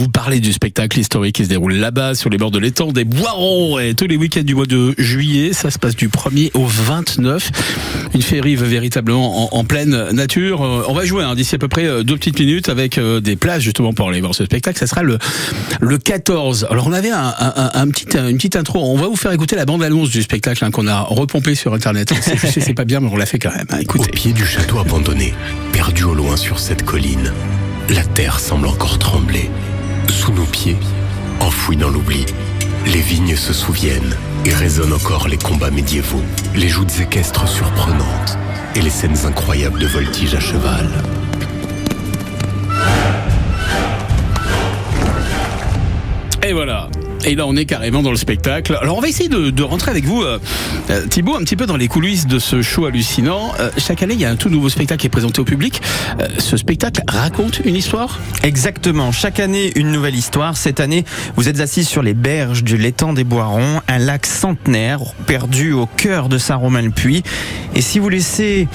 Vous parlez du spectacle historique qui se déroule là-bas, sur les bords de l'étang des Boirons. Et tous les week-ends du mois de juillet, ça se passe du 1er au 29. Une féerie véritablement en pleine nature. On va jouer d'ici à peu près 2 petites minutes avec des places justement pour aller voir ce spectacle. Ça sera le 14. Alors on avait une petite intro. On va vous faire écouter la bande-annonce du spectacle qu'on a repompé sur Internet. Je sais, c'est pas bien, mais on l'a fait quand même. Écoutez. Au pied du château abandonné, perdu au loin sur cette colline, la terre semble encore trembler. Sous nos pieds, enfouis dans l'oubli, les vignes se souviennent et résonnent encore les combats médiévaux, les joutes équestres surprenantes et les scènes incroyables de voltige à cheval. Et voilà. Et là, on est carrément dans le spectacle. Alors, on va essayer de rentrer avec vous, Thibaut, un petit peu dans les coulisses de ce show hallucinant. Chaque année, il y a un tout nouveau spectacle qui est présenté au public. Ce spectacle raconte une histoire ? Exactement. Chaque année, une nouvelle histoire. Cette année, vous êtes assis sur les berges de l'étang des Boirons, un lac centenaire perdu au cœur de Saint-Romain-le-Puy. Et si vous laissez...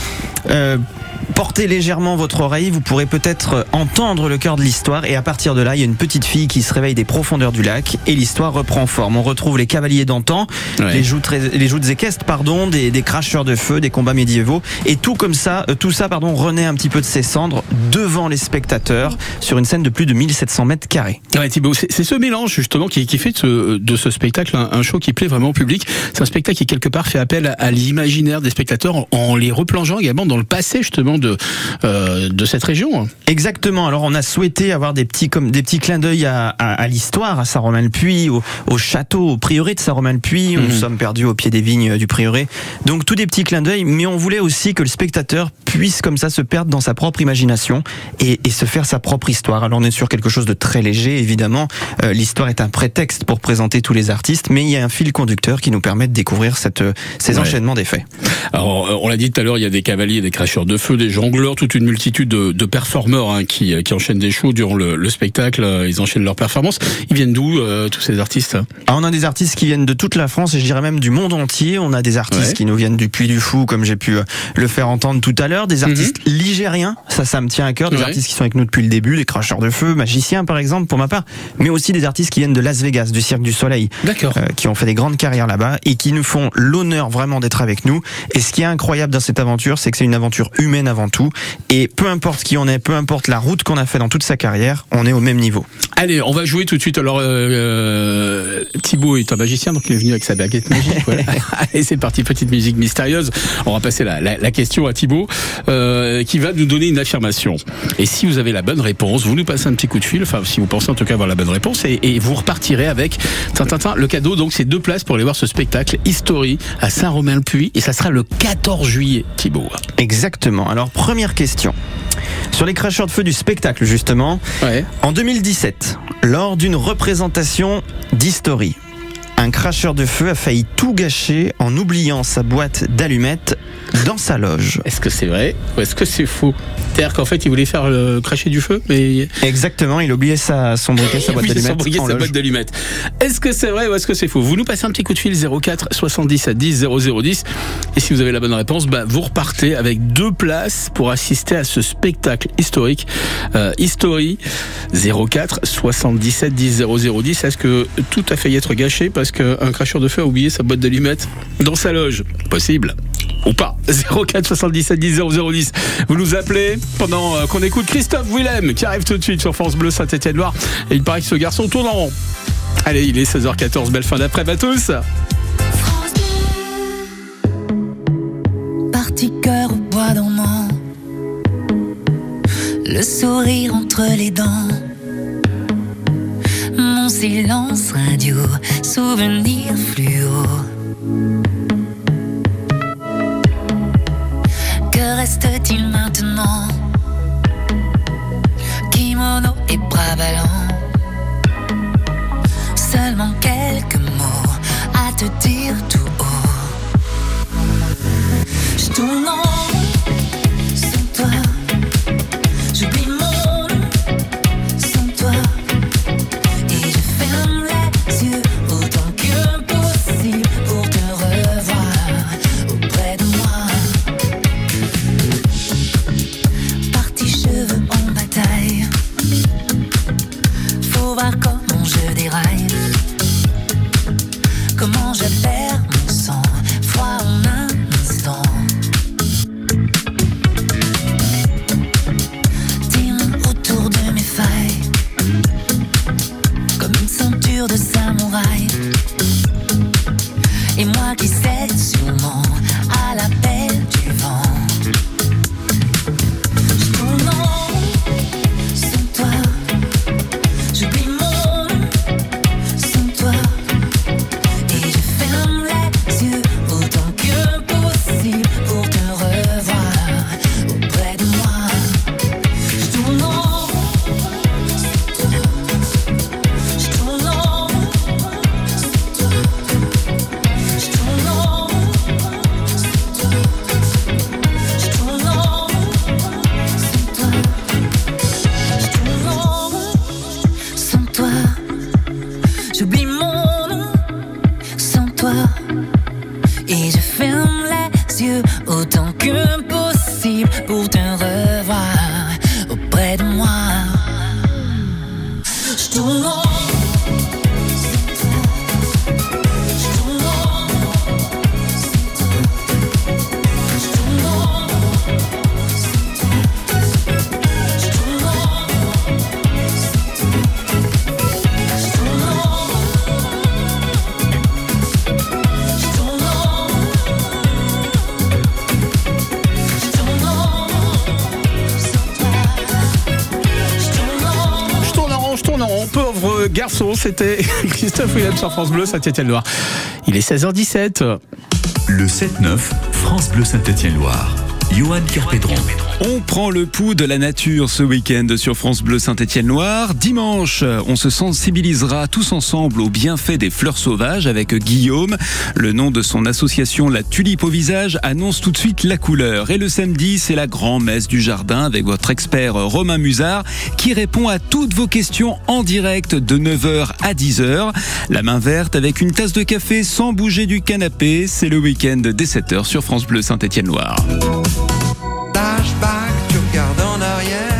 portez légèrement votre oreille, vous pourrez peut-être entendre le cœur de l'histoire. Et à partir de là, il y a une petite fille qui se réveille des profondeurs du lac et l'histoire reprend forme. On retrouve les cavaliers d'antan, les joutes équestres, des cracheurs de feu, des combats médiévaux. Et tout ça renaît un petit peu de ses cendres devant les spectateurs sur une scène de plus de 1700 mètres carrés. Ouais, Thibaut, c'est ce mélange justement qui fait de ce spectacle un show qui plaît vraiment au public. C'est un spectacle qui quelque part fait appel à l'imaginaire des spectateurs en les replongeant également dans le passé justement de cette région. Exactement. Alors on a souhaité avoir des petits clins d'œil à l'histoire, à Saint-Romain-le-Puy, au château, au prieuré de Saint-Romain-le-Puy. Nous sommes perdus au pied des vignes du prieuré. Donc tous des petits clins d'œil, mais on voulait aussi que le spectateur puisse comme ça se perdre dans sa propre imagination et se faire sa propre histoire. Alors on est sur quelque chose de très léger, évidemment. L'histoire est un prétexte pour présenter tous les artistes, mais il y a un fil conducteur qui nous permet de découvrir ces enchaînements des faits. Alors on l'a dit tout à l'heure, il y a des cavaliers, des cracheurs de feu, des jongleurs, toute une multitude de performeurs qui enchaînent des shows durant le spectacle. Ils enchaînent leurs performances. Ils viennent d'où tous ces artistes ? On a des artistes qui viennent de toute la France et je dirais même du monde entier. On a des artistes qui nous viennent du Puy du Fou, comme j'ai pu le faire entendre tout à l'heure, des artistes ligériens, ça me tient à cœur, des artistes qui sont avec nous depuis le début, des cracheurs de feu, magiciens par exemple pour ma part, mais aussi des artistes qui viennent de Las Vegas, du Cirque du Soleil, qui ont fait des grandes carrières là-bas et qui nous font l'honneur vraiment d'être avec nous. Et ce qui est incroyable dans cette aventure, c'est que c'est une aventure humaine avant tout, et peu importe qui on est, peu importe la route qu'on a fait dans toute sa carrière, on est au même niveau. Allez, on va jouer tout de suite. Alors Thibaut est un magicien, donc il est venu avec sa baguette magique. Voilà. Allez, c'est parti, petite musique mystérieuse. On va passer la question à Thibaut qui va nous donner une affirmation. Et si vous avez la bonne réponse, vous nous passez un petit coup de fil, enfin si vous pensez en tout cas avoir la bonne réponse, et vous repartirez avec le cadeau. Donc c'est 2 places pour aller voir ce spectacle History à Saint-Romain-le-Puy, et ça sera le 14 juillet, Thibaut. Exactement. Alors, première question. Sur les cracheurs de feu du spectacle, justement. Ouais. En 2017, lors d'une représentation d'History, un cracheur de feu a failli tout gâcher en oubliant sa boîte d'allumettes dans sa loge. Est-ce que c'est vrai ou est-ce que c'est faux ? C'est-à-dire qu'en fait, il voulait faire cracher du feu, mais... Exactement, il oubliait son briquet, sa boîte d'allumettes. Est-ce que c'est vrai ou est-ce que c'est faux ? Vous nous passez un petit coup de fil 04 77 10 0010 et si vous avez la bonne réponse, vous repartez avec 2 places pour assister à ce spectacle historique. History 04 77 10 0010. Est-ce que tout a failli être gâché parce qu'un cracheur de feu a oublié sa boîte d'allumettes dans sa loge ? Possible ou pas. 04 77 10 0010. Vous nous appelez pendant qu'on écoute Christophe Willem qui arrive tout de suite sur France Bleu Saint-Etienne Loire. Et il paraît que ce garçon tourne en rond. Allez, il est 16h14, belle fin d'après-midi à tous. Parti cœur au bois dormant, le sourire entre les dents, mon silence radio, souvenir fluo. Que reste-t-il maintenant? Kimono et bras ballants, seulement quelques mots à te dire tout haut. Je tourne en rond sans toi, j'oublie mon nom sans toi, et je ferme les yeux autant que possible pour te revoir auprès de moi. Parti cheveux en bataille, faut voir comment je déraille, comment je perds mon sang-froid en un instant. Dis-moi autour de mes failles, comme une ceinture de samouraï. Et moi qui sais sûrement à l'appel du vent. Garçon, c'était Christophe William sur France Bleu Saint-Etienne Loire. Il est 16h17. Le 7-9, France Bleu Saint-Etienne Loire. Johan Kerpédron. On prend le pouls de la nature ce week-end sur France Bleu Saint-Etienne Loire. Dimanche, on se sensibilisera tous ensemble aux bienfaits des fleurs sauvages avec Guillaume. Le nom de son association La Tulipe au Visage annonce tout de suite la couleur. Et le samedi, c'est la grand-messe du jardin avec votre expert Romain Musard qui répond à toutes vos questions en direct de 9h à 10h. La main verte avec une tasse de café sans bouger du canapé. C'est le week-end dès 7h sur France Bleu Saint-Etienne Loire.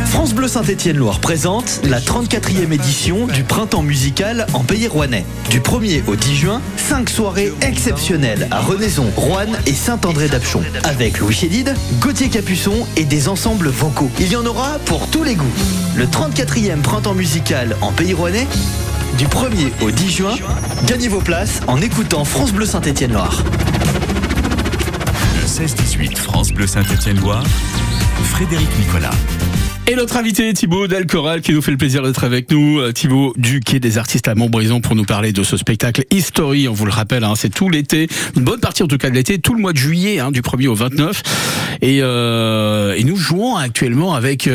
France Bleu Saint-Etienne Loire présente la 34e édition du Printemps musical en Pays Rouennais. Du 1er au 10 juin, 5 soirées exceptionnelles à Renaison, Roanne et Saint-André-d'Apchon. Avec Louis Chédid, Gauthier Capuçon et des ensembles vocaux. Il y en aura pour tous les goûts. Le 34e Printemps musical en Pays Rouennais, du 1er au 10 juin, gagnez vos places en écoutant France Bleu Saint-Etienne Loire. 16-18 France Bleu Saint-Etienne Loire, Frédéric Nicolas. Et notre invité Thibaut Delcoral qui nous fait le plaisir d'être avec nous. Thibaut du Quai des Artistes à Montbrison pour nous parler de ce spectacle History. On vous le rappelle, hein, c'est tout l'été, une bonne partie en tout cas de l'été, tout le mois de juillet, hein, du 1er au 29. Et nous jouons actuellement avec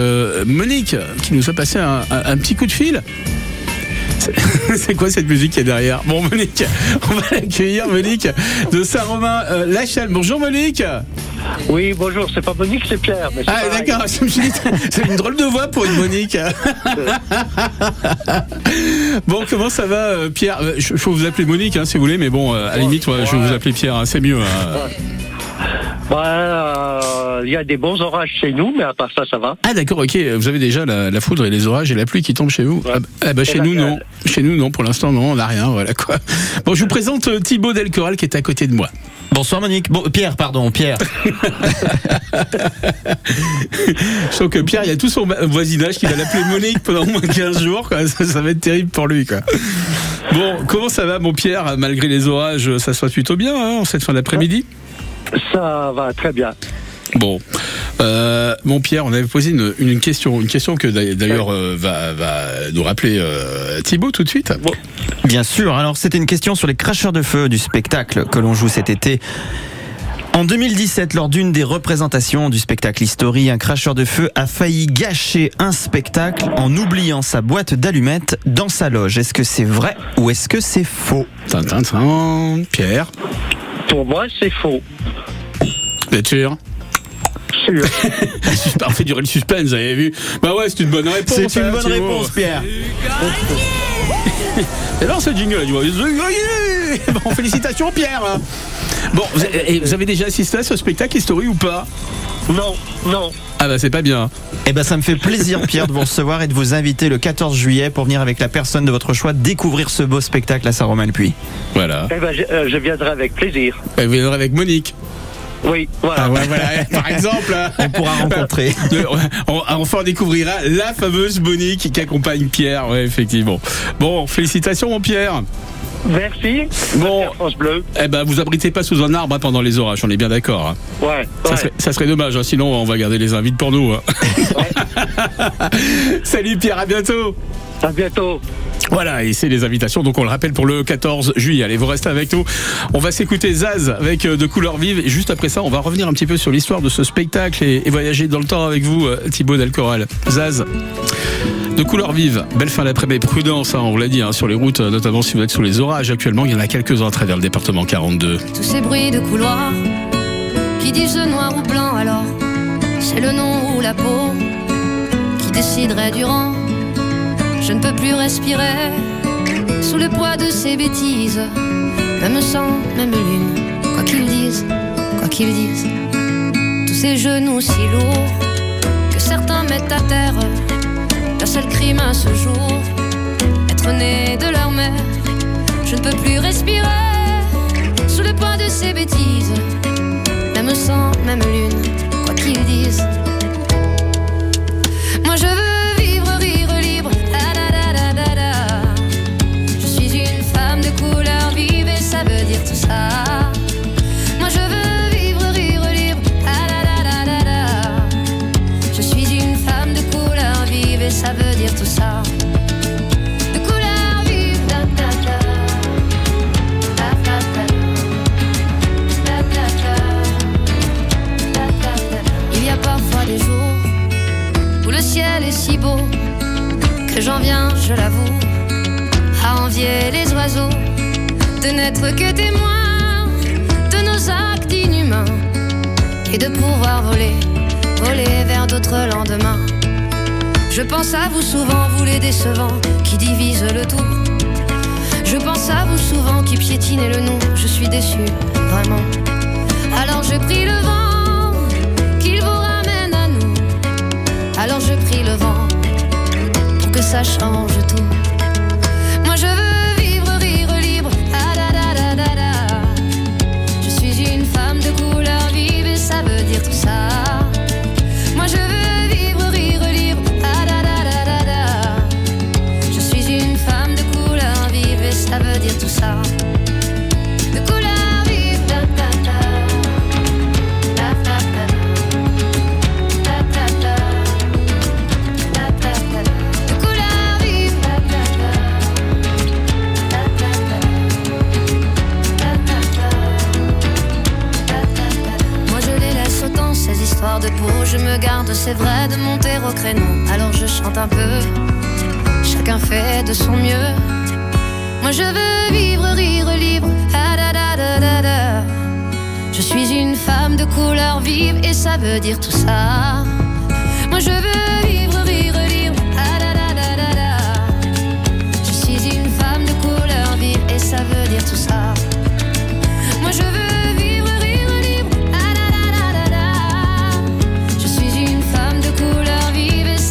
Monique qui nous a passé un petit coup de fil. C'est quoi cette musique qui est derrière? Bon, Monique, on va l'accueillir, Monique de Saint-Romain-le-Puy. Bonjour Monique. Oui, bonjour, c'est pas Monique, c'est Pierre. Mais c'est d'accord, c'est une drôle de voix pour une Monique. Bon, comment ça va Pierre? Il faut vous appeler Monique si vous voulez, mais bon, à la limite, je vais vous appeler Pierre, c'est mieux. Il y a des bons orages chez nous, mais à part ça, ça va. Ah d'accord, ok, vous avez déjà la foudre et les orages et la pluie qui tombent chez vous. Ouais. Ah bah chez nous, non. Chez nous, non, pour l'instant, non, on n'a rien, voilà quoi. Bon, je vous présente Thibaut Delcoral qui est à côté de moi. Bonsoir Monique, Pierre. Je sens que Pierre, il y a tout son voisinage qui va l'appeler Monique pendant au moins 15 jours, quoi. Ça va être terrible pour lui, quoi. Bon, comment ça va mon Pierre? Malgré les orages, ça se passe plutôt bien, en cette fin d'après-midi? Ça va très bien. Bon, mon Pierre, on avait posé une question que d'ailleurs va nous rappeler Thibaut tout de suite. Bon. Bien sûr, alors c'était une question sur les cracheurs de feu du spectacle que l'on joue cet été. En 2017, lors d'une des représentations du spectacle History, un cracheur de feu a failli gâcher un spectacle en oubliant sa boîte d'allumettes dans sa loge. Est-ce que c'est vrai ou est-ce que c'est faux? Tintin, Pierre. Pour moi, c'est faux. Bien sûr. Parfait, durer le suspense, vous avez vu. Bah ouais, c'est une bonne réponse. C'est une bonne réponse, Pierre. Et alors ce jingle, tu vois. Bon, félicitations, Pierre. Bon, vous avez déjà assisté à ce spectacle History ou pas? Non, non. Ah bah c'est pas bien. Eh ben ça me fait plaisir Pierre de vous recevoir et de vous inviter le 14 juillet pour venir avec la personne de votre choix découvrir ce beau spectacle à Saint-Romain-le-Puy. Voilà. Eh ben je viendrai avec plaisir. Et vous viendrez avec Monique. Oui, voilà. Ah ouais, voilà. Par exemple, on pourra rencontrer. Enfin, on découvrira la fameuse Monique qui accompagne Pierre. Ouais, effectivement. Bon, félicitations, mon Pierre. Merci. Bon, France Bleu. Eh ben, vous abritez pas sous un arbre hein, pendant les orages. On est bien d'accord. Hein. Ouais. Ça serait dommage. Hein, sinon, on va garder les invités pour nous. Hein. Ouais. Salut Pierre. À bientôt. À bientôt. Voilà, et c'est les invitations, donc on le rappelle pour le 14 juillet. Allez, vous restez avec nous. On va s'écouter Zaz avec De Couleurs Vives. Et juste après ça, on va revenir un petit peu sur l'histoire de ce spectacle et voyager dans le temps avec vous, Thibaut Delcoral. Zaz, De Couleurs Vives. Belle fin d'après-midi. Prudence, hein, on l'a dit, hein, sur les routes, notamment si vous êtes sous les orages. Actuellement, il y en a quelques-uns à travers le département 42. Tous ces bruits de couloirs qui disent noir ou blanc, alors c'est le nom ou la peau qui déciderait du rang. Je ne peux plus respirer sous le poids de ces bêtises. Même sang, même lune, quoi qu'ils disent, quoi qu'ils disent. Tous ces genoux si lourds que certains mettent à terre. Leur seul crime à ce jour, être né de leur mère. Je ne peux plus respirer sous le poids de ces bêtises. Même sang, même lune, quoi qu'ils disent. Moi je veux tout ça. Moi je veux vivre, rire, libre. Ah la la la la la. Je suis une femme de couleur vive et ça veut dire tout ça. De couleur vive. Da da da. Da da da. Da da da. Da da da. Il y a parfois des jours où le ciel est si beau que j'en viens, je l'avoue, à envier les oiseaux. De n'être que témoin de nos actes inhumains et de pouvoir voler, voler vers d'autres lendemains. Je pense à vous souvent, vous les décevants qui divisent le tout. Je pense à vous souvent qui piétinez le nous. Je suis déçu, vraiment. Alors je prie le vent qu'il vous ramène à nous. Alors je prie le vent pour que ça change tout. Moi je veux. Ça veut dire tout ça. Moi je veux vivre, rire, libre. Ah la la la la la. Je suis une femme de couleur vive et ça veut dire tout ça. De couleur vive. Da da da. Da da da. Da da da. Da da da. De couleur vive. Da da da. Da da da. Da da da. Sautant ces histoires de peau, je me garde, c'est vrai, de monter au créneau. Alors je chante un peu, chacun fait de son mieux. Moi je veux vivre, rire, libre. Ah da da da da da. Je suis une femme de couleur vive et ça veut dire tout ça. Moi je veux vivre, rire, libre. Ah da da da da da. Je suis une femme de couleur vive et ça veut dire tout ça. Moi je veux.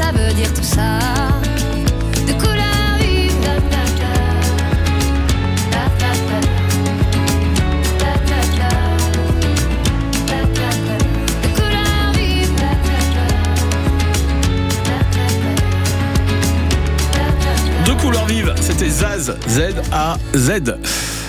Ça veut dire tout ça. De couleur vive. Da da da. Da da da. Da da da. Da da da. De couleur vive. Da da da. Da da da. De couleur vive, c'était Zaz, Z-A-Z.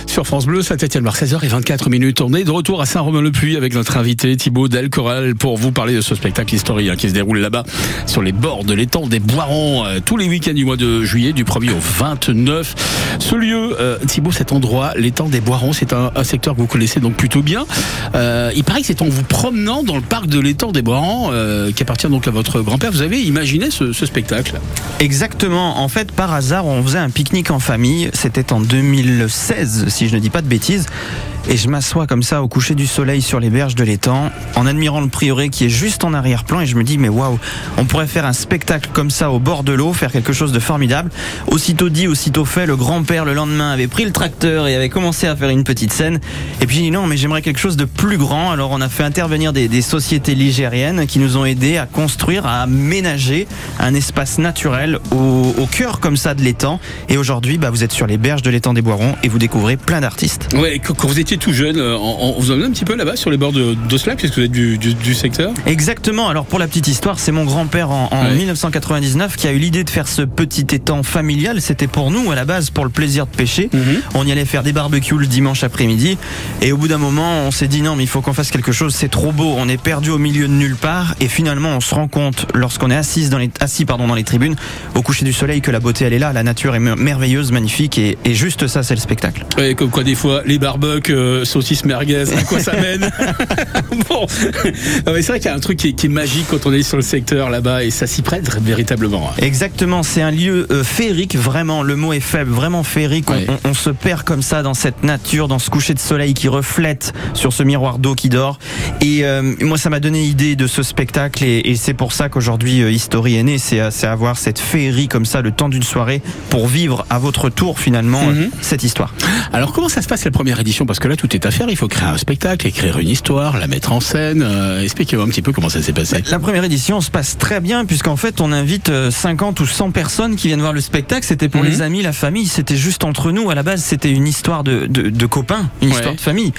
Sur France Bleu, Saint-Etienne Loire, 16h24. On est de retour à Saint-Romain-le-Puy avec notre invité Thibaut Delcoral pour vous parler de ce spectacle historique qui se déroule là-bas sur les bords de l'étang des Boirons tous les week-ends du mois de juillet, du 1er au 29. Ce lieu, Thibaut, cet endroit, l'étang des Boirons, c'est un secteur que vous connaissez donc plutôt bien. Il paraît que c'est en vous promenant dans le parc de l'étang des Boirons qui appartient donc à votre grand-père. Vous avez imaginé ce spectacle? Exactement. En fait, par hasard, on faisait un pique-nique en famille. C'était en 2016, si je ne dis pas de bêtises. et je m'assois comme ça au coucher du soleil sur les berges de l'étang en admirant le prieuré qui est juste en arrière-plan et je me dis mais waouh, on pourrait faire un spectacle comme ça au bord de l'eau, faire quelque chose de formidable. Aussitôt dit, aussitôt fait, le grand-père le lendemain avait pris le tracteur et avait commencé à faire une petite scène et puis j'ai dit non mais j'aimerais quelque chose de plus grand, alors on a fait intervenir des sociétés ligériennes qui nous ont aidés à construire, à aménager un espace naturel au cœur comme ça de l'étang et aujourd'hui vous êtes sur les berges de l'étang des Boirons et vous découvrez plein d'artistes. Ouais, quand vous étiez tout jeune, on vous emmenait un petit peu là-bas sur les bords de ce lac, puisque vous êtes du secteur. Exactement, alors pour la petite histoire, c'est mon grand-père en 1999 qui a eu l'idée de faire ce petit étang familial, c'était pour nous à la base, pour le plaisir de pêcher. On y allait faire des barbecues le dimanche après-midi et au bout d'un moment on s'est dit non mais il faut qu'on fasse quelque chose, c'est trop beau, on est perdu au milieu de nulle part et finalement on se rend compte lorsqu'on est assis dans les tribunes au coucher du soleil que la beauté elle est là, la nature est merveilleuse, magnifique et juste ça c'est le spectacle. Ouais, comme quoi des fois les barbecues, saucisses merguez, à quoi ça mène. Bon, non, mais c'est vrai qu'il y a un truc qui est magique quand on est sur le secteur là-bas et ça s'y prête véritablement. Exactement, c'est un lieu féerique vraiment, le mot est faible, vraiment féerique, ouais. on se perd comme ça dans cette nature, dans ce coucher de soleil qui reflète sur ce miroir d'eau qui dort et moi ça m'a donné idée de ce spectacle et c'est pour ça qu'aujourd'hui History est né, c'est avoir cette féerie comme ça le temps d'une soirée pour vivre à votre tour finalement cette histoire. Alors comment ça se passe la première édition, parce que là tout est à faire, il faut créer un spectacle, écrire une histoire, la mettre en scène, expliquez-moi un petit peu comment ça s'est passé. La première édition se passe très bien puisqu'en fait on invite 50 ou 100 personnes qui viennent voir le spectacle, c'était pour les amis, la famille, c'était juste entre nous, à la base c'était une histoire de copains, une histoire de famille.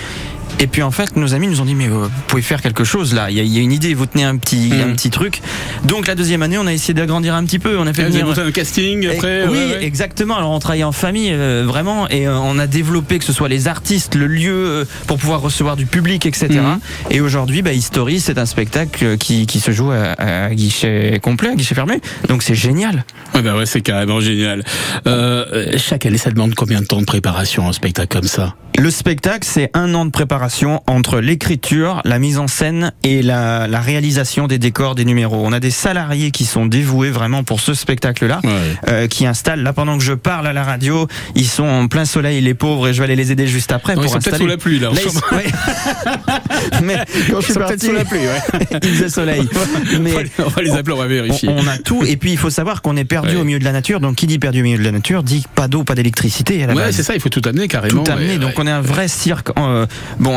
Et puis en fait nos amis nous ont dit mais vous pouvez faire quelque chose là, il y a une idée, vous tenez un petit truc. Donc la deuxième année on a essayé d'agrandir un petit peu, on a fait venir un casting après. Oui, ouais. Exactement, alors on travaillait en famille vraiment et on a développé que ce soit les artistes, le lieu pour pouvoir recevoir du public etc. Et aujourd'hui History c'est un spectacle qui se joue à guichet complet, à guichet fermé, donc c'est génial. Ouais c'est carrément génial. Chaque année ça demande combien de temps de préparation un spectacle comme ça? Le spectacle c'est 1 an de préparation entre l'écriture, la mise en scène et la réalisation des décors, des numéros. On a des salariés qui sont dévoués vraiment pour ce spectacle-là, qui installent, là pendant que je parle à la radio, ils sont en plein soleil les pauvres et je vais aller les aider juste après pour installer. Ils sont peut-être sous la pluie là. Mais quand je suis parti, sous la pluie, il faisait soleil. Mais on va les appeler, on va vérifier. On a tout et puis il faut savoir qu'on est perdu au milieu de la nature, donc qui dit perdu au milieu de la nature dit pas d'eau, pas d'électricité. C'est ça, il faut tout amener carrément. Tout amener, donc on est un vrai cirque.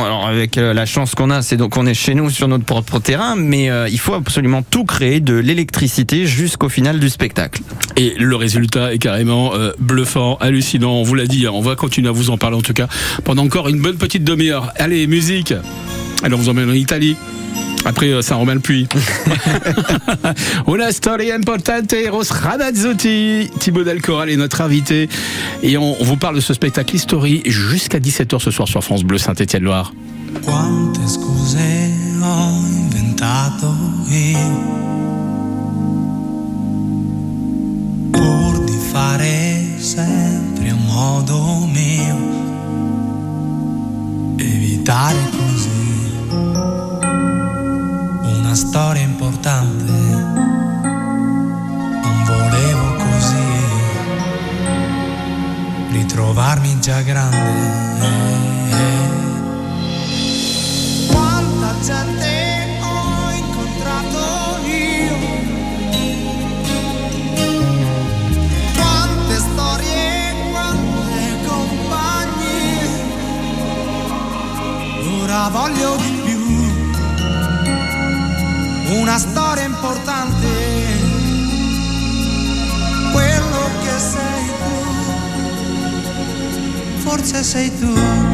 Alors avec la chance qu'on a, c'est donc on est chez nous sur notre propre terrain, mais il faut absolument tout créer, de l'électricité jusqu'au final du spectacle. Et le résultat est carrément bluffant, hallucinant, on vous l'a dit, on va continuer à vous en parler en tout cas pendant encore une bonne petite demi-heure. Allez, musique. Alors on vous emmène en Italie. Après Saint-Romain-le-Puy. Una storia importante, Eros Ramazzotti. Thibaut Delcoral est notre invité. Et on vous parle de ce spectacle History jusqu'à 17h ce soir sur France Bleu Saint-Etienne Loire. Quante scuse ho inventato io pour di fare sempre un modo mio, evitare così una storia importante, non volevo così ritrovarmi già grande. Quanta gente ho incontrato io, quante storie, quante compagnie, ora voglio di più. Una storia importante, quello che sei tu, forse sei tu. Bye.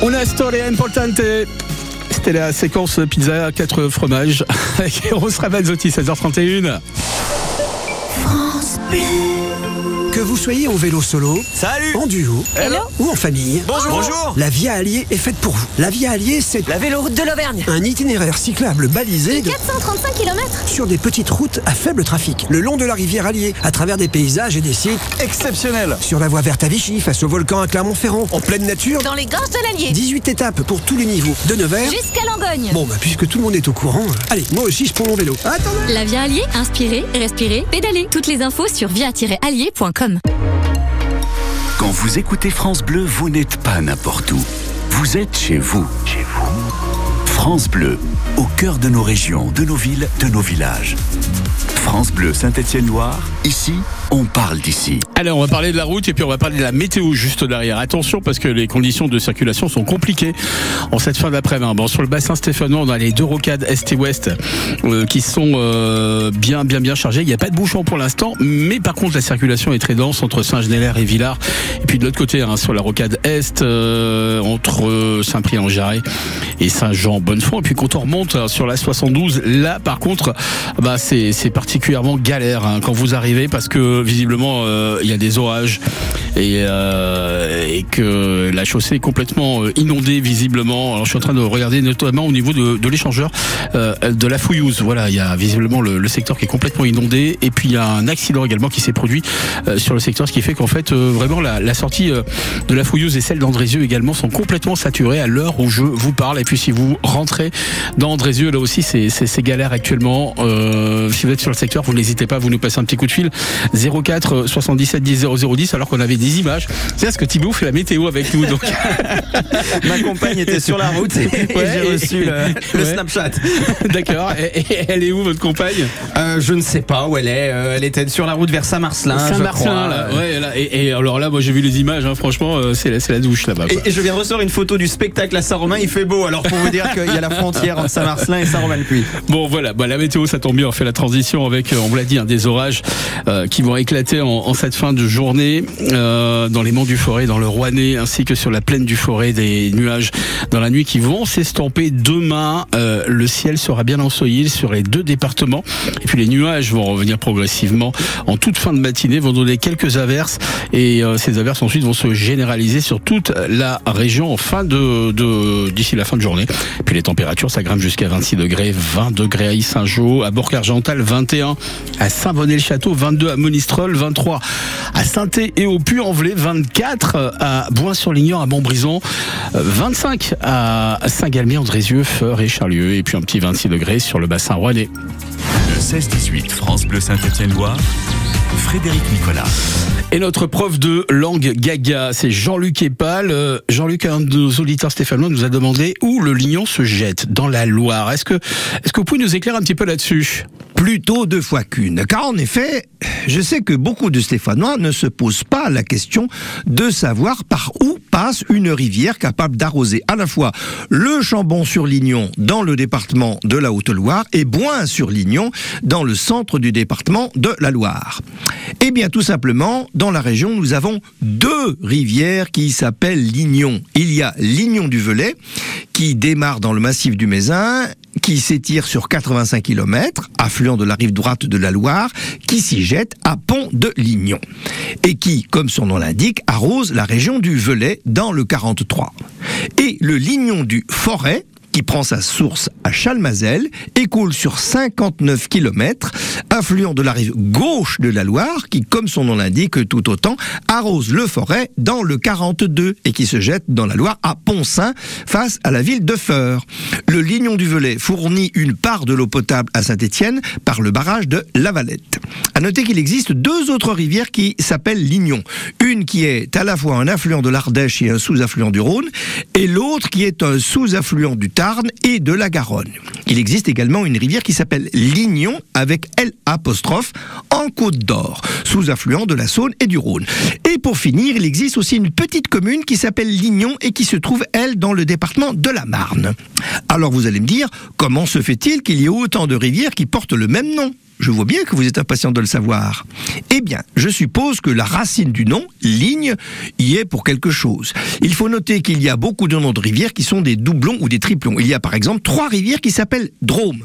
Una storia importante. C'était la séquence pizza 4 fromages avec Eros Ramazzotti, 16h31. France Bleu. Que vous soyez en vélo solo, salut, en duo, hello, ou en famille, bonjour, bonjour, la Via Allier est faite pour vous. La Via Allier, c'est la véloroute de l'Auvergne. Un itinéraire cyclable balisé de 435 km sur des petites routes à faible trafic, le long de la rivière Allier, à travers des paysages et des sites exceptionnels. Sur la voie verte à Vichy, face au volcan à Clermont-Ferrand, en pleine nature, dans les gorges de l'Allier. 18 étapes pour tous les niveaux, de Nevers jusqu'à Langogne. Bon, puisque tout le monde est au courant, allez, moi aussi je prends mon vélo. Attendez. La Via Allier, inspirez, respirez, pédalez. Toutes les infos sur via-allier.com. Quand vous écoutez France Bleu, vous n'êtes pas n'importe où. Vous êtes chez vous. Chez vous. France Bleu, au cœur de nos régions, de nos villes, de nos villages. France Bleu Saint-Etienne Loire, ici, on parle d'ici. Allez, on va parler de la route et puis on va parler de la météo juste derrière. Attention parce que les conditions de circulation sont compliquées en cette fin d'après-midi. Bon, sur le bassin stéphanois, on a les deux rocades est et ouest qui sont bien chargées. Il n'y a pas de bouchon pour l'instant, mais par contre la circulation est très dense entre Saint-Genélaire et Villars. Et puis de l'autre côté, sur la rocade est, entre Saint-Prix-en-Jarret et Saint-Jean-Bonnefond. Et puis quand on remonte sur la 72, là par contre, c'est particulièrement galère quand vous arrivez parce que visiblement il y a des orages et que la chaussée est complètement inondée visiblement. Alors je suis en train de regarder notamment au niveau de l'échangeur de la Fouillouse. Voilà, il y a visiblement le secteur qui est complètement inondé et puis il y a un accident également qui s'est produit sur le secteur, ce qui fait qu'en fait vraiment la sortie de la Fouillouse et celle d'Andrézieux également sont complètement saturées à l'heure où je vous parle. Et puis si vous rentrez dans Andrézieux, là aussi c'est galère actuellement. Si vous êtes sur le secteur, vous n'hésitez pas, vous nous passez un petit coup de fil 04 77 10 0010 alors qu'on avait des images. C'est parce que Thibaut fait la météo avec nous. Donc ma compagne était sur la route et j'ai reçu le Snapchat. D'accord. Et elle est où votre compagne? Je ne sais pas où elle est. Elle était sur la route vers Saint-Marcelin. Saint-Marcelin, là. Ouais, là. Et alors là, moi j'ai vu les images. Franchement, c'est la douche là-bas. Et je viens de ressortir une photo du spectacle à Saint-Romain. Il fait beau. Alors pour vous dire qu'il y a la frontière entre Saint-Marcelin et Saint-Romain-le-Puy. Bon voilà. Bah, la météo, ça tombe bien. On fait la transition avec, on l'a dit, des orages qui vont éclater en cette fin de journée dans les monts du Forez, dans le Rouennais ainsi que sur la plaine du Forez, des nuages dans la nuit qui vont s'estomper. Demain, le ciel sera bien ensoleillé sur les deux départements et puis les nuages vont revenir progressivement en toute fin de matinée, vont donner quelques averses et ces averses ensuite vont se généraliser sur toute la région en fin d'ici la fin de journée. Et puis les températures, ça grimpe jusqu'à 26 degrés, 20 degrés à Yssingeaux, à Bourg-Argental, 21 à Saint-Bonnet-le-Château, 22 à Monistrol, 23 à Saint-Thé et au Puy-en-Velay, 24 à Boin-sur-Lignon, à Montbrison, 25 à Saint-Galmier-en-Drézieux, Feurs et Charlieu, et puis un petit 26 degrés sur le bassin rouennais. Le 16-18, France Bleu Saint-Etienne-Loire, Frédéric Nicolas. Et notre prof de langue gaga, c'est Jean-Luc Épal. Jean-Luc, un de nos auditeurs stéphanois, nous a demandé où le lignon se jette dans la Loire. Est-ce que vous pouvez nous éclairer un petit peu là-dessus? Plutôt deux fois qu'une, car en effet, je sais que beaucoup de Stéphanois ne se posent pas la question de savoir par où passe une rivière capable d'arroser à la fois le Chambon-sur-Lignon dans le département de la Haute-Loire et Boin-sur-Lignon dans le centre du département de la Loire. Eh bien, tout simplement, dans la région, nous avons deux rivières qui s'appellent Lignon. Il y a Lignon du Velay, qui démarre dans le massif du Mézin, qui s'étire sur 85 km, affluent de la rive droite de la Loire, qui s'y jette à Pont de Lignon, et qui, comme son nom l'indique, arrose la région du Velay dans le 43. Et le Lignon du Forez, qui prend sa source à Chalmazel et coule sur 59 km, affluent de la rive gauche de la Loire, qui, comme son nom l'indique tout autant, arrose le Forez dans le 42 et qui se jette dans la Loire à Poncin, face à la ville de Feurs. Le Lignon du Velay fournit une part de l'eau potable à Saint-Étienne par le barrage de La Valette. À noter qu'il existe deux autres rivières qui s'appellent Lignon. Une qui est à la fois un affluent de l'Ardèche et un sous-affluent du Rhône, et l'autre qui est un sous-affluent du Tarn et de la Garonne. Il existe également une rivière qui s'appelle Lignon avec L apostrophe en Côte d'Or, sous-affluent de la Saône et du Rhône. Et pour finir, il existe aussi une petite commune qui s'appelle Lignon et qui se trouve, elle, dans le département de la Marne. Alors vous allez me dire, comment se fait-il qu'il y ait autant de rivières qui portent le même nom ? Je vois bien que vous êtes impatient de le savoir. Eh bien, je suppose que la racine du nom, ligne, y est pour quelque chose. Il faut noter qu'il y a beaucoup de noms de rivières qui sont des doublons ou des triplons. Il y a par exemple 3 rivières qui s'appellent Drôme.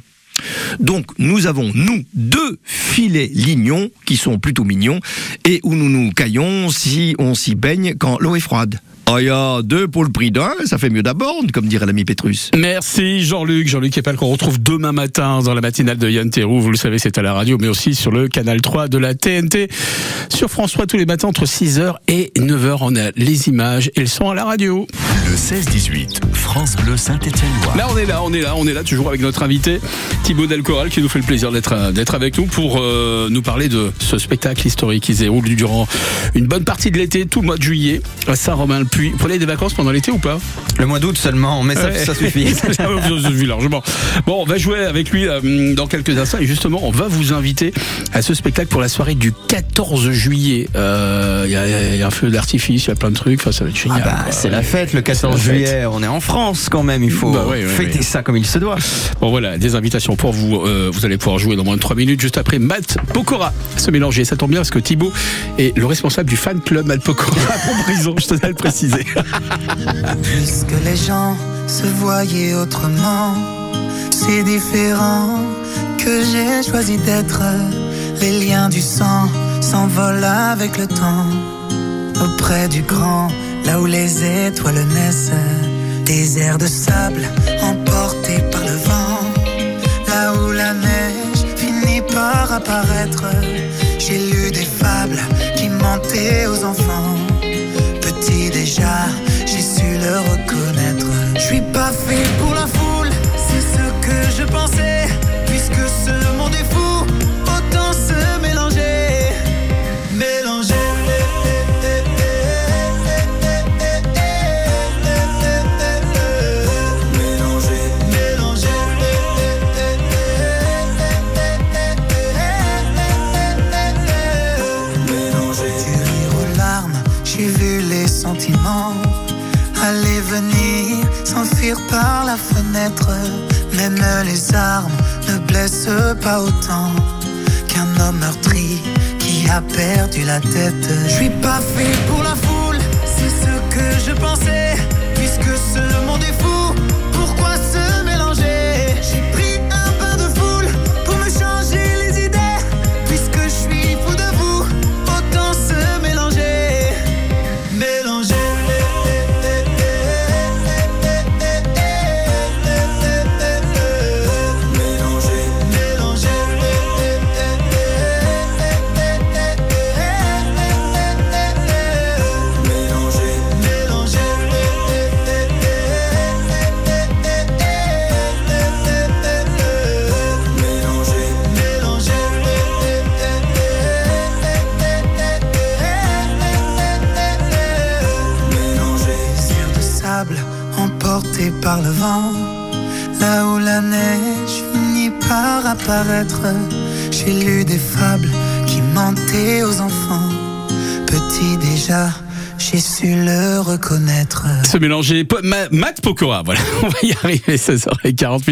Donc, nous avons, nous, 2 filets lignons qui sont plutôt mignons et où nous nous caillons si on s'y baigne quand l'eau est froide. Oh, il y a 2 pour le prix d'un, ça fait mieux d'abord, comme dirait l'ami Pétrus. Merci Jean-Luc. Jean-Luc Eppal qu'on retrouve demain matin dans la matinale de Yann Théroux. Vous le savez, c'est à la radio, mais aussi sur le canal 3 de la TNT. Sur France 3, tous les matins, entre 6h et 9h, on a les images et le son à la radio. Le 16-18, France Bleu Saint-Etienne Loire. Là, on est là, toujours avec notre invité, Thibaut Delcoral, qui nous fait le plaisir d'être avec nous pour nous parler de ce spectacle historique qui se déroule durant une bonne partie de l'été, tout le mois de juillet, à Saint-Romain-le-Puy. Puis, vous prenez des vacances pendant l'été ou pas ? Le mois d'août seulement, mais ouais. ça suffit. Ça suffit largement. Bon, on va jouer avec lui dans quelques instants et justement, on va vous inviter à ce spectacle pour la soirée du 14 juillet. Il y a un feu d'artifice, il y a plein de trucs, enfin, ça va être génial. C'est la fête le 14 juillet, on est en France quand même, il faut fêter ça comme il se doit. Bon voilà, des invitations pour vous, vous allez pouvoir jouer dans moins de 3 minutes, juste après Matt Pokora se mélanger. Ça tombe bien parce que Thibaut est le responsable du fan club Matt Pokora en prison, je tenais à le préciser. Puisque les gens se voyaient autrement, c'est différent que j'ai choisi d'être. Les liens du sang s'envolent avec le temps. Auprès du grand, là où les étoiles naissent, des airs de sable emportés par le vent. Là où la neige finit par apparaître, j'ai lu des fables qui mentaient aux enfants. Déjà, j'ai su le reconnaître. Je suis pas fait pour la foule, c'est ce que je pensais. Puisque ce monde est fou, autant se mélanger. Mélanger. Aller venir, s'enfuir par la fenêtre. Même les armes ne blessent pas autant qu'un homme meurtri qui a perdu la tête. Je suis pas fait pour la foule, c'est ce que je pensais. Puisque ce monde est fou, pourquoi se mélanger? J'ai pris un bain de foule pour me changer les idées. Puisque je suis fou de vous, autant se mélanger. Mélanger. Par le vent, là où la neige finit par apparaître, j'ai lu des fables qui mentaient aux enfants. Petit déjà, j'ai su le reconnaître. Se mélanger, Matt Pokora, voilà, on va y arriver, 16h40.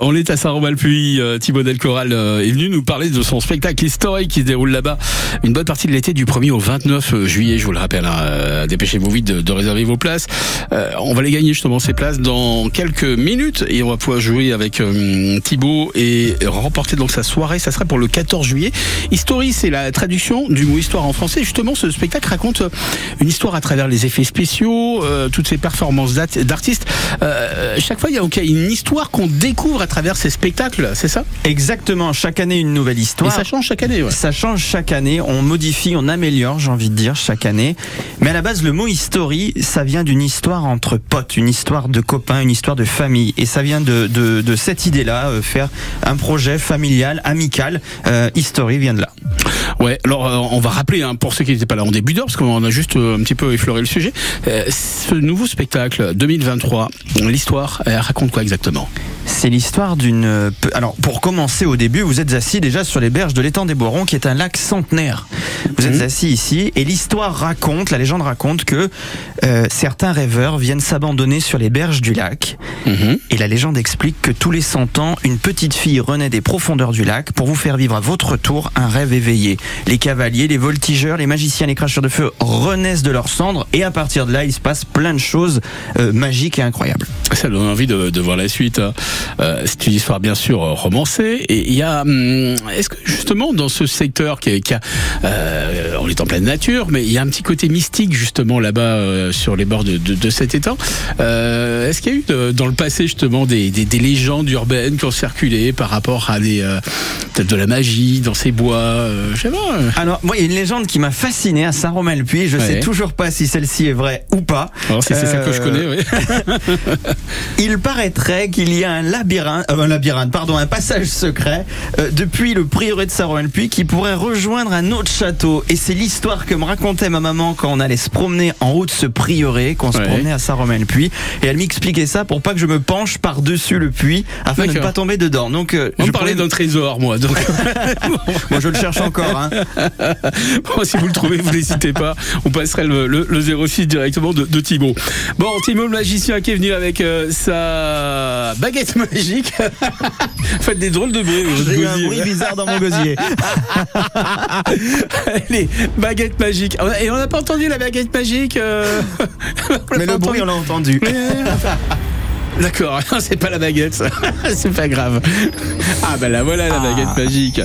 On est à Saint-Romain-le-Puy, Thibaut Delcoral est venu nous parler de son spectacle historique qui se déroule là-bas une bonne partie de l'été, du 1er au 29 juillet, je vous le rappelle, hein, dépêchez-vous vite de réserver vos places. On va les gagner justement ces places dans quelques minutes et on va pouvoir jouer avec Thibaut et remporter donc sa soirée, ça sera pour le 14 juillet. History, c'est la traduction du mot histoire en français. Justement, ce spectacle raconte une histoire à travers les effets spéciaux, toutes ces performances d'artistes. Chaque fois, il y a une histoire qu'on découvre à travers ces spectacles, c'est ça ? Exactement, chaque année une nouvelle histoire. Et ça change chaque année, ouais. Ça change chaque année, on modifie, on améliore, j'ai envie de dire, chaque année. Mais à la base, le mot « history », ça vient d'une histoire entre potes, une histoire de copains, une histoire de famille. Et ça vient de cette idée-là, faire un projet familial, amical. « History » vient de là. Ouais, alors on va rappeler, hein, pour ceux qui n'étaient pas là en début d'heure, parce qu'on a juste un petit peu effleuré le sujet. Ce nouveau spectacle 2023, l'histoire, elle raconte quoi exactement ? C'est l'histoire d'une... Alors, pour commencer au début, vous êtes assis déjà sur les berges de l'étang des Boirons, qui est un lac centenaire. Vous êtes assis ici, et l'histoire raconte, la légende raconte que certains rêveurs viennent s'abandonner sur les berges du lac. Et la légende explique que tous les 100 ans, une petite fille renaît des profondeurs du lac pour vous faire vivre à votre tour un rêve éveillé. Les cavaliers, les voltigeurs, les magiciens, les cracheurs de feu renaissent de leurs cendres, et à partir de là, il se passe plein de choses magiques et incroyables. Ça donne envie de voir la suite. C'est une histoire bien sûr romancée, et il y a est-ce que justement dans ce secteur qui a on est en pleine nature, mais il y a un petit côté mystique justement là-bas sur les bords de cet étang. Est-ce qu'il y a eu dans le passé justement des légendes urbaines qui ont circulé par rapport à des peut-être de la magie dans ces bois, je sais pas. Alors moi, il y a une légende qui m'a fasciné à Saint-Romain-le-Puy. Je sais toujours pas si celle-ci est vraie ou pas. Alors c'est celle que je connais. Oui. Il paraîtrait qu'il y a un passage secret depuis le prieuré de Saint-Romain-le-Puy qui pourrait rejoindre un autre château. Et c'est l'histoire que me racontait ma maman quand on allait se promener en haut de ce prieuré, quand on se promenait à Saint-Romain-le-Puy. Et elle m'expliquait ça pour pas que je me penche par-dessus le puits, afin de ne pas tomber dedans. Donc, on parlait d'un trésor, moi. Donc... moi, je le cherche encore. Hein. Bon, si vous le trouvez, vous n'hésitez pas. On passerait le 06 directement de Thibaut. Bon, Thibaut, le magicien qui est venu avec sa baguette magique. Faites des drôles de bruit. J'ai eu un bruit bizarre dans mon gosier. Allez, baguette magique. Et on n'a pas entendu la baguette magique. Mais le bruit, on l'a entendu. D'accord, c'est pas la baguette, ça. C'est pas grave. Ah ben là, voilà la baguette magique.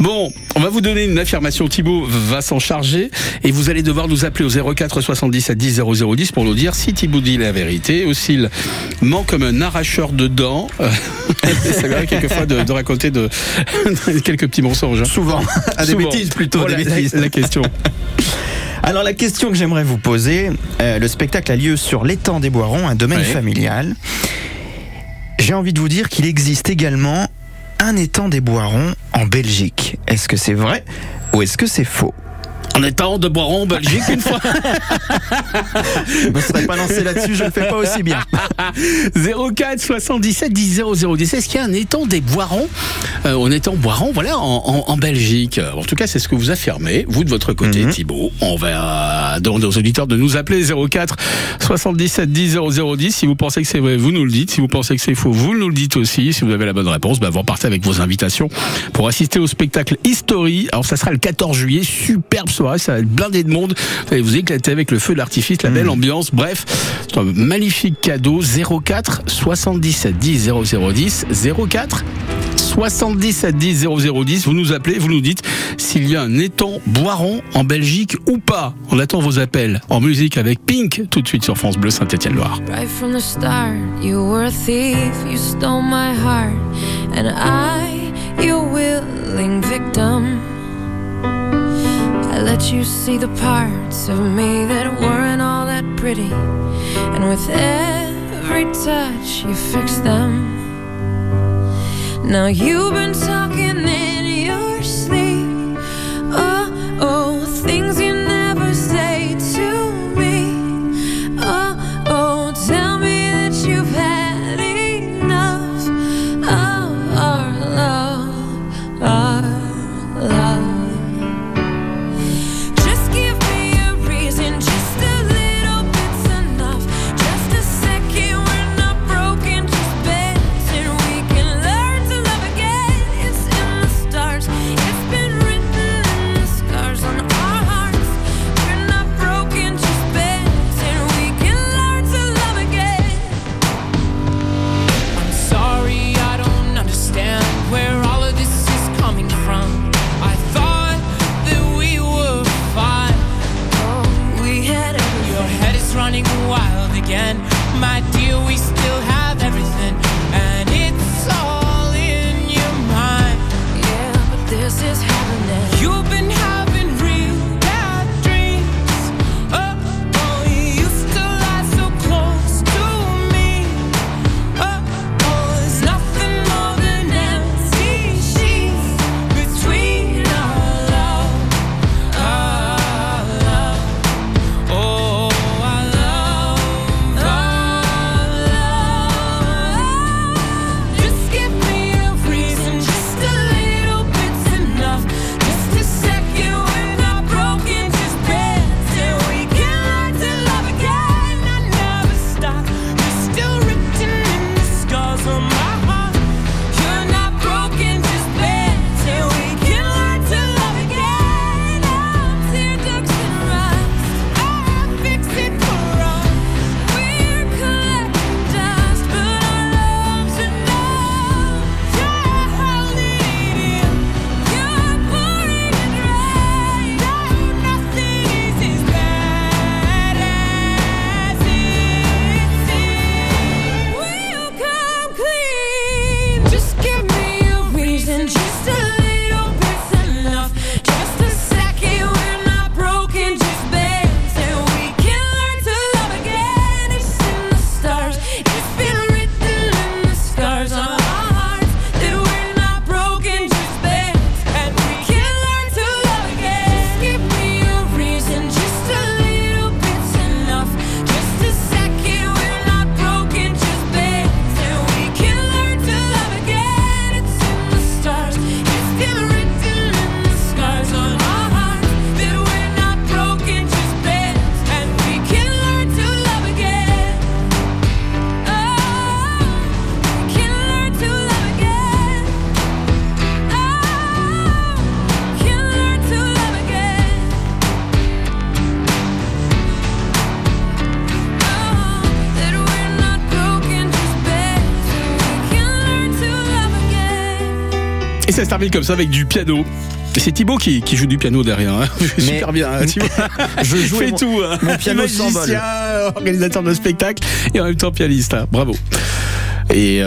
Bon, on va vous donner une affirmation, Thibaut va s'en charger, et vous allez devoir nous appeler au 04 77 10 0010 pour nous dire si Thibaut dit la vérité ou s'il ment comme un arracheur de dents. Ça m'arrive quelquefois de raconter quelques petits mensonges. Hein. Souvent, à des bêtises plutôt. Oh, des bêtises. La question. Alors la question que j'aimerais vous poser, le spectacle a lieu sur l'étang des Boirons, un domaine familial. J'ai envie de vous dire qu'il existe également un étang des Boirons en Belgique. Est-ce que c'est vrai ou est-ce que c'est faux ? En étant de Boiron en Belgique une fois. Je ne serais pas lancé là-dessus, je ne le fais pas aussi bien. 04 77 10 0010. Est-ce qu'il y a un étang des Boirons en étant Boiron, voilà, en Belgique. En tout cas, c'est ce que vous affirmez, vous de votre côté, Thibaut. On va demander aux auditeurs de nous appeler 04 77 10 0010. Si vous pensez que c'est vrai, vous nous le dites. Si vous pensez que c'est faux, vous nous le dites aussi. Si vous avez la bonne réponse, vous repartez avec vos invitations pour assister au spectacle History. Alors, ça sera le 14 juillet. Superbe soirée. Ça va être blindé de monde, vous allez vous éclater avec le feu d'artifice, la belle ambiance, bref, c'est un magnifique cadeau. 04 77 10 0010 04 77 10 0010, vous nous appelez, vous nous dites s'il y a un étang Boiron en Belgique ou pas. On attend vos appels en musique avec Pink tout de suite sur France Bleu Saint-Etienne Loire. Right from the start, you were a thief, you stole my heart, and I, your willing victim. I let you see the parts of me that weren't all that pretty, and with every touch you fixed them. Now you've been talking in your sleep, things you never say to me, tell me that you've had enough of our love. Et ça se termine comme ça avec du piano. C'est Thibaut qui joue du piano derrière. Hein. Super bien, hein, Thibaut. Je joue tout. Hein. Mon piano s'envole. Organisateur de spectacle et en même temps pianiste. Hein. Bravo. Et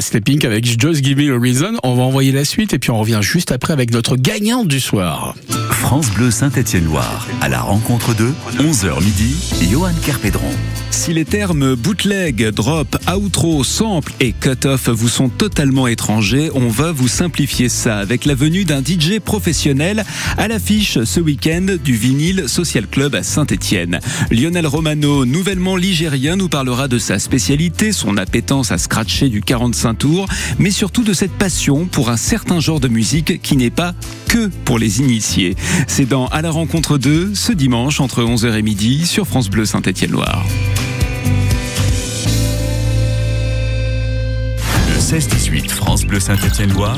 Sleeping avec Just Give Me a Reason. On va envoyer la suite et puis on revient juste après avec notre gagnante du soir. France Bleu Saint-Etienne Loire, à la rencontre de 11h midi, Johan Kerpédron. Si les termes bootleg, drop, outro, sample et cut-off vous sont totalement étrangers, on va vous simplifier ça avec la venue d'un DJ professionnel à l'affiche ce week-end du Vinyl Social Club à Saint-Etienne. Lionel Romano, nouvellement ligérien, nous parlera de sa spécialité, son appétence à scratcher du 45 tours, mais surtout de cette passion pour un certain genre de musique qui n'est pas que pour les initiés. C'est dans À la rencontre d'eux, ce dimanche entre 11h et midi sur France Bleu Saint-Etienne-Loire. Le 16-18 France Bleu Saint-Etienne-Loire,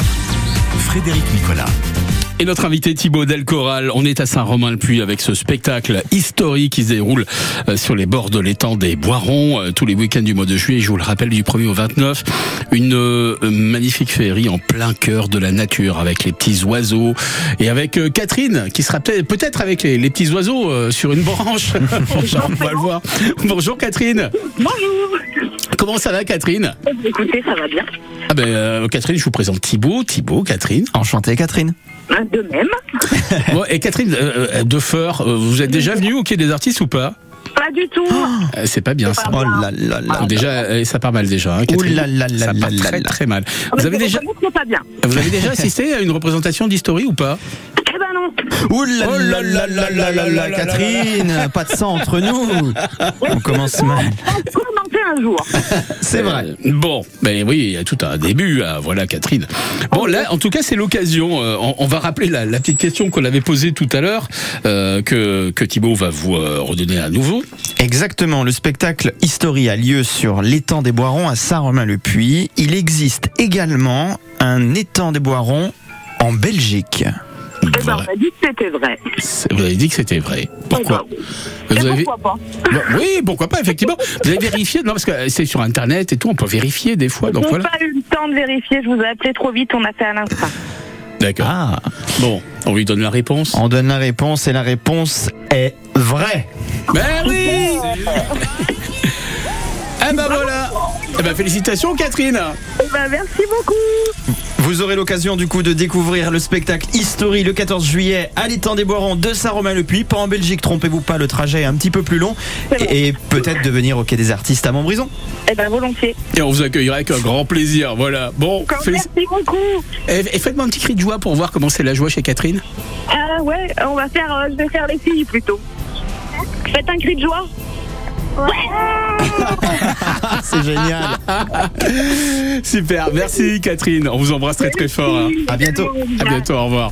Frédéric Nicolas. Et notre invité Thibaut Delcoral, on est à Saint-Romain-le-Puy avec ce spectacle historique qui se déroule sur les bords de l'étang des Boirons tous les week-ends du mois de juillet, je vous le rappelle, du 1er au 29. Une magnifique féerie en plein cœur de la nature avec les petits oiseaux et avec Catherine qui sera peut-être avec les petits oiseaux sur une branche. Bonjour, on va le voir. Bonjour Catherine. Bonjour. Comment ça va Catherine ? Écoutez, ça va bien. Ah ben Catherine, je vous présente Thibaut, Catherine. Enchantée Catherine. De même. Bon, et Catherine Defeur, vous êtes déjà venue au Quai des Artistes ou pas ? Pas du tout. Oh, c'est pas bien, c'est ça. Pas bien. Oh là là là. Déjà, ça part mal déjà. Hein, Catherine. Oh là là là. Ça part très très mal. Oh, vous avez déjà assisté à une représentation d'History ou pas ? Eh ben non. Oh là là là là là là, Catherine, pas de sang entre nous. On commence mal. Un jour. C'est vrai. Bon, ben oui, il y a tout un début. Ah, voilà, Catherine. Bon, là, en tout cas, c'est l'occasion. On va rappeler la petite question qu'on avait posée tout à l'heure, que Thibaut va vous redonner à nouveau. Exactement. Le spectacle History a lieu sur l'étang des Boirons à Saint-Romain-le-Puy. Il existe également un étang des Boirons en Belgique. Eh ben, on a dit que c'était vrai. Vous avez dit que c'était vrai. Pourquoi ? Pourquoi pas ? Oui, pourquoi pas, effectivement. Vous avez vérifié ? Non, parce que c'est sur Internet et tout, on peut vérifier des fois. Donc je n'ai pas eu le temps de vérifier, je vous ai appelé trop vite, on a fait à l'instant. D'accord. Ah. Bon, on lui donne la réponse. On donne la réponse et la réponse est vraie. Ben oui ! Eh ben voilà. Eh ben félicitations Catherine. Eh ben merci beaucoup. Vous aurez l'occasion du coup de découvrir le spectacle History le 14 juillet à l'étang des Boirons de Saint-Romain-le-Puy. Pas en Belgique, trompez-vous pas, le trajet est un petit peu plus long. Et peut-être de venir au Quai des Artistes à Montbrison. Eh ben volontiers. Et on vous accueillera avec un grand plaisir. Voilà. Bon. Merci beaucoup. Et faites-moi un petit cri de joie pour voir comment c'est la joie chez Catherine. Ah ouais, je vais faire les filles plutôt. Faites un cri de joie. C'est génial. Super, merci Catherine. On vous embrasse très très fort. Hein. À bientôt. À bientôt, au revoir.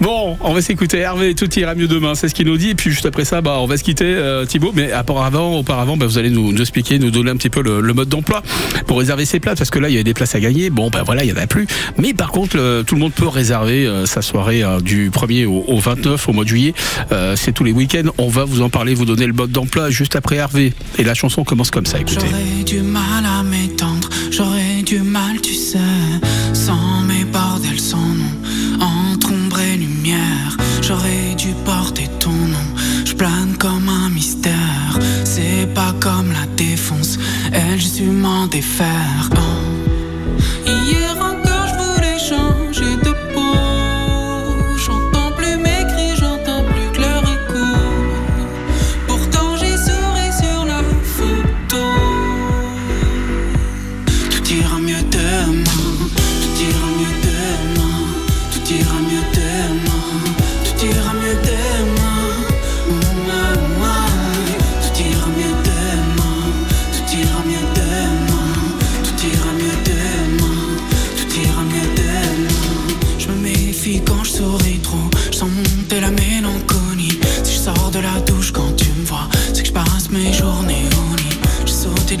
Bon, on va s'écouter Hervé, tout ira mieux demain, c'est ce qu'il nous dit. Et puis juste après ça, on va se quitter Thibaut. Mais auparavant, vous allez nous expliquer, nous donner un petit peu le mode d'emploi pour réserver ses places. Parce que là, il y a des places à gagner. Bon, voilà, il n'y en a plus. Mais par contre, tout le monde peut réserver sa soirée du 1er au 29 au mois de juillet. C'est tous les week-ends. On va vous en parler, vous donner le mode d'emploi juste après Hervé. Et la chanson commence comme ça, écoutez. J'aurais du mal à m'étendre, j'aurais du mal, tu sais, sans mes bordels, sans nom, entre ombre et lumière. J'aurais dû porter ton nom, je plane comme un mystère. C'est pas comme la défonce, elle j'ai su m'en défaire. Oh. Hier encore je voulais changer de peau, j'entends plus mes cris, j'entends plus que leur écho. Pourtant j'ai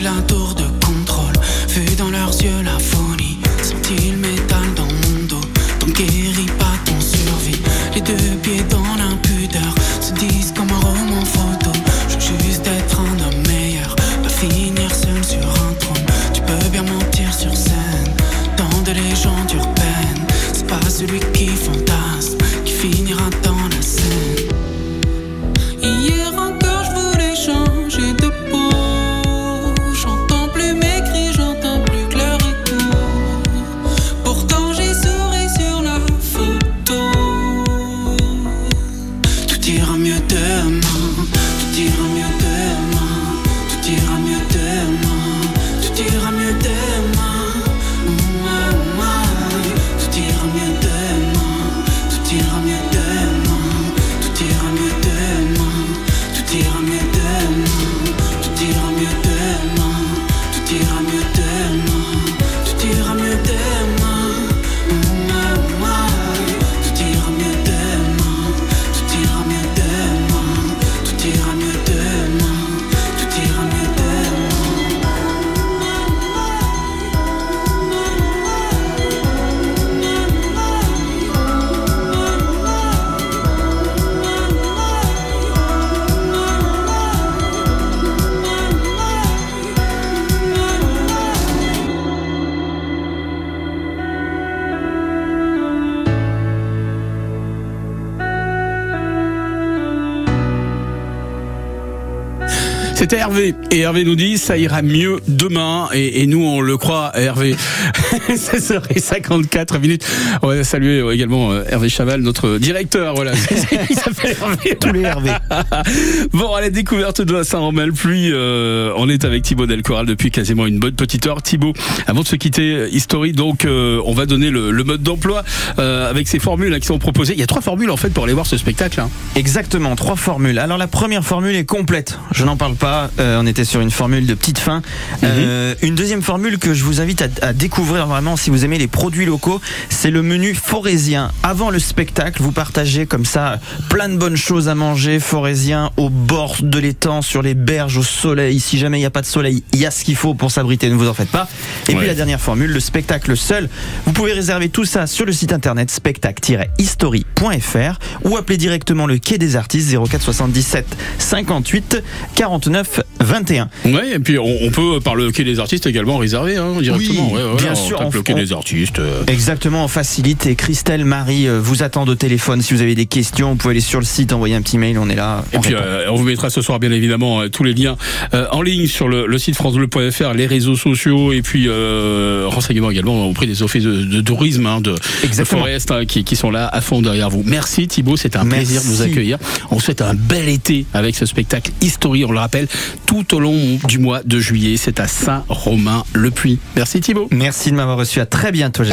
la tour de contrôle, vu dans leurs yeux la folie, senti le métal dans mon dos, t'en guéris pas. pas celui qui fantasme, qui finira dans la scène. Hier encore je voulais changer de peau. J'entends plus mes cris, j'entends plus que leur écho. Pourtant j'ai souri sur la photo. Tout ira mieux demain, tout ira mieux demain, tout ira mieux demain, tout ira mieux demain. C'était Hervé, et Hervé nous dit ça ira mieux demain, et nous on le croit Hervé. 16h54, on va saluer également Hervé Chaval, notre directeur, voilà. Il s'appelle Hervé. Tous les Hervé. Bon, à la découverte de la Saint-Romain-le-Puy, on est avec Thibaut Delcoral depuis quasiment une bonne petite heure. Thibaut, avant de se quitter, History, donc on va donner le mode d'emploi avec ces formules qui sont proposées. Il y a 3 formules en fait pour aller voir ce spectacle. Hein. Exactement, 3 formules. Alors la première formule est complète, je n'en parle pas. On était sur une formule de petite fin. Une deuxième formule que je vous invite à découvrir vraiment si vous aimez les produits locaux, c'est le menu forésien. Avant le spectacle, vous partagez comme ça plein de bonnes choses à manger, forésien, au bord de l'étang, sur les berges, au soleil. Si jamais il n'y a pas de soleil, il y a ce qu'il faut pour s'abriter, ne vous en faites pas. Et puis la dernière formule, le spectacle seul. Vous pouvez réserver tout ça sur le site internet spectacle-history.fr ou appeler directement le Quai des Artistes 04 77 58 49 21. Ouais, et puis on peut par le Quai des Artistes également réserver directement. Oui, bien sûr. On tape le Quai des Artistes. Exactement, on facilite. Et Christelle Marie vous attend au téléphone si vous avez des questions. Vous pouvez aller sur le site, envoyer un petit mail, on est là. Et puis on vous mettra ce soir bien évidemment tous les liens en ligne sur le site francebleu.fr, les réseaux sociaux et puis renseignements également auprès des offices de tourisme de Forest qui sont là à fond derrière vous. Merci Thibaut, c'est un plaisir de vous accueillir. On souhaite un bel été avec ce spectacle History, on le rappelle. Tout au long du mois de juillet, c'est à Saint-Romain-le-Puy. Merci Thibaut. Merci de m'avoir reçu. À très bientôt.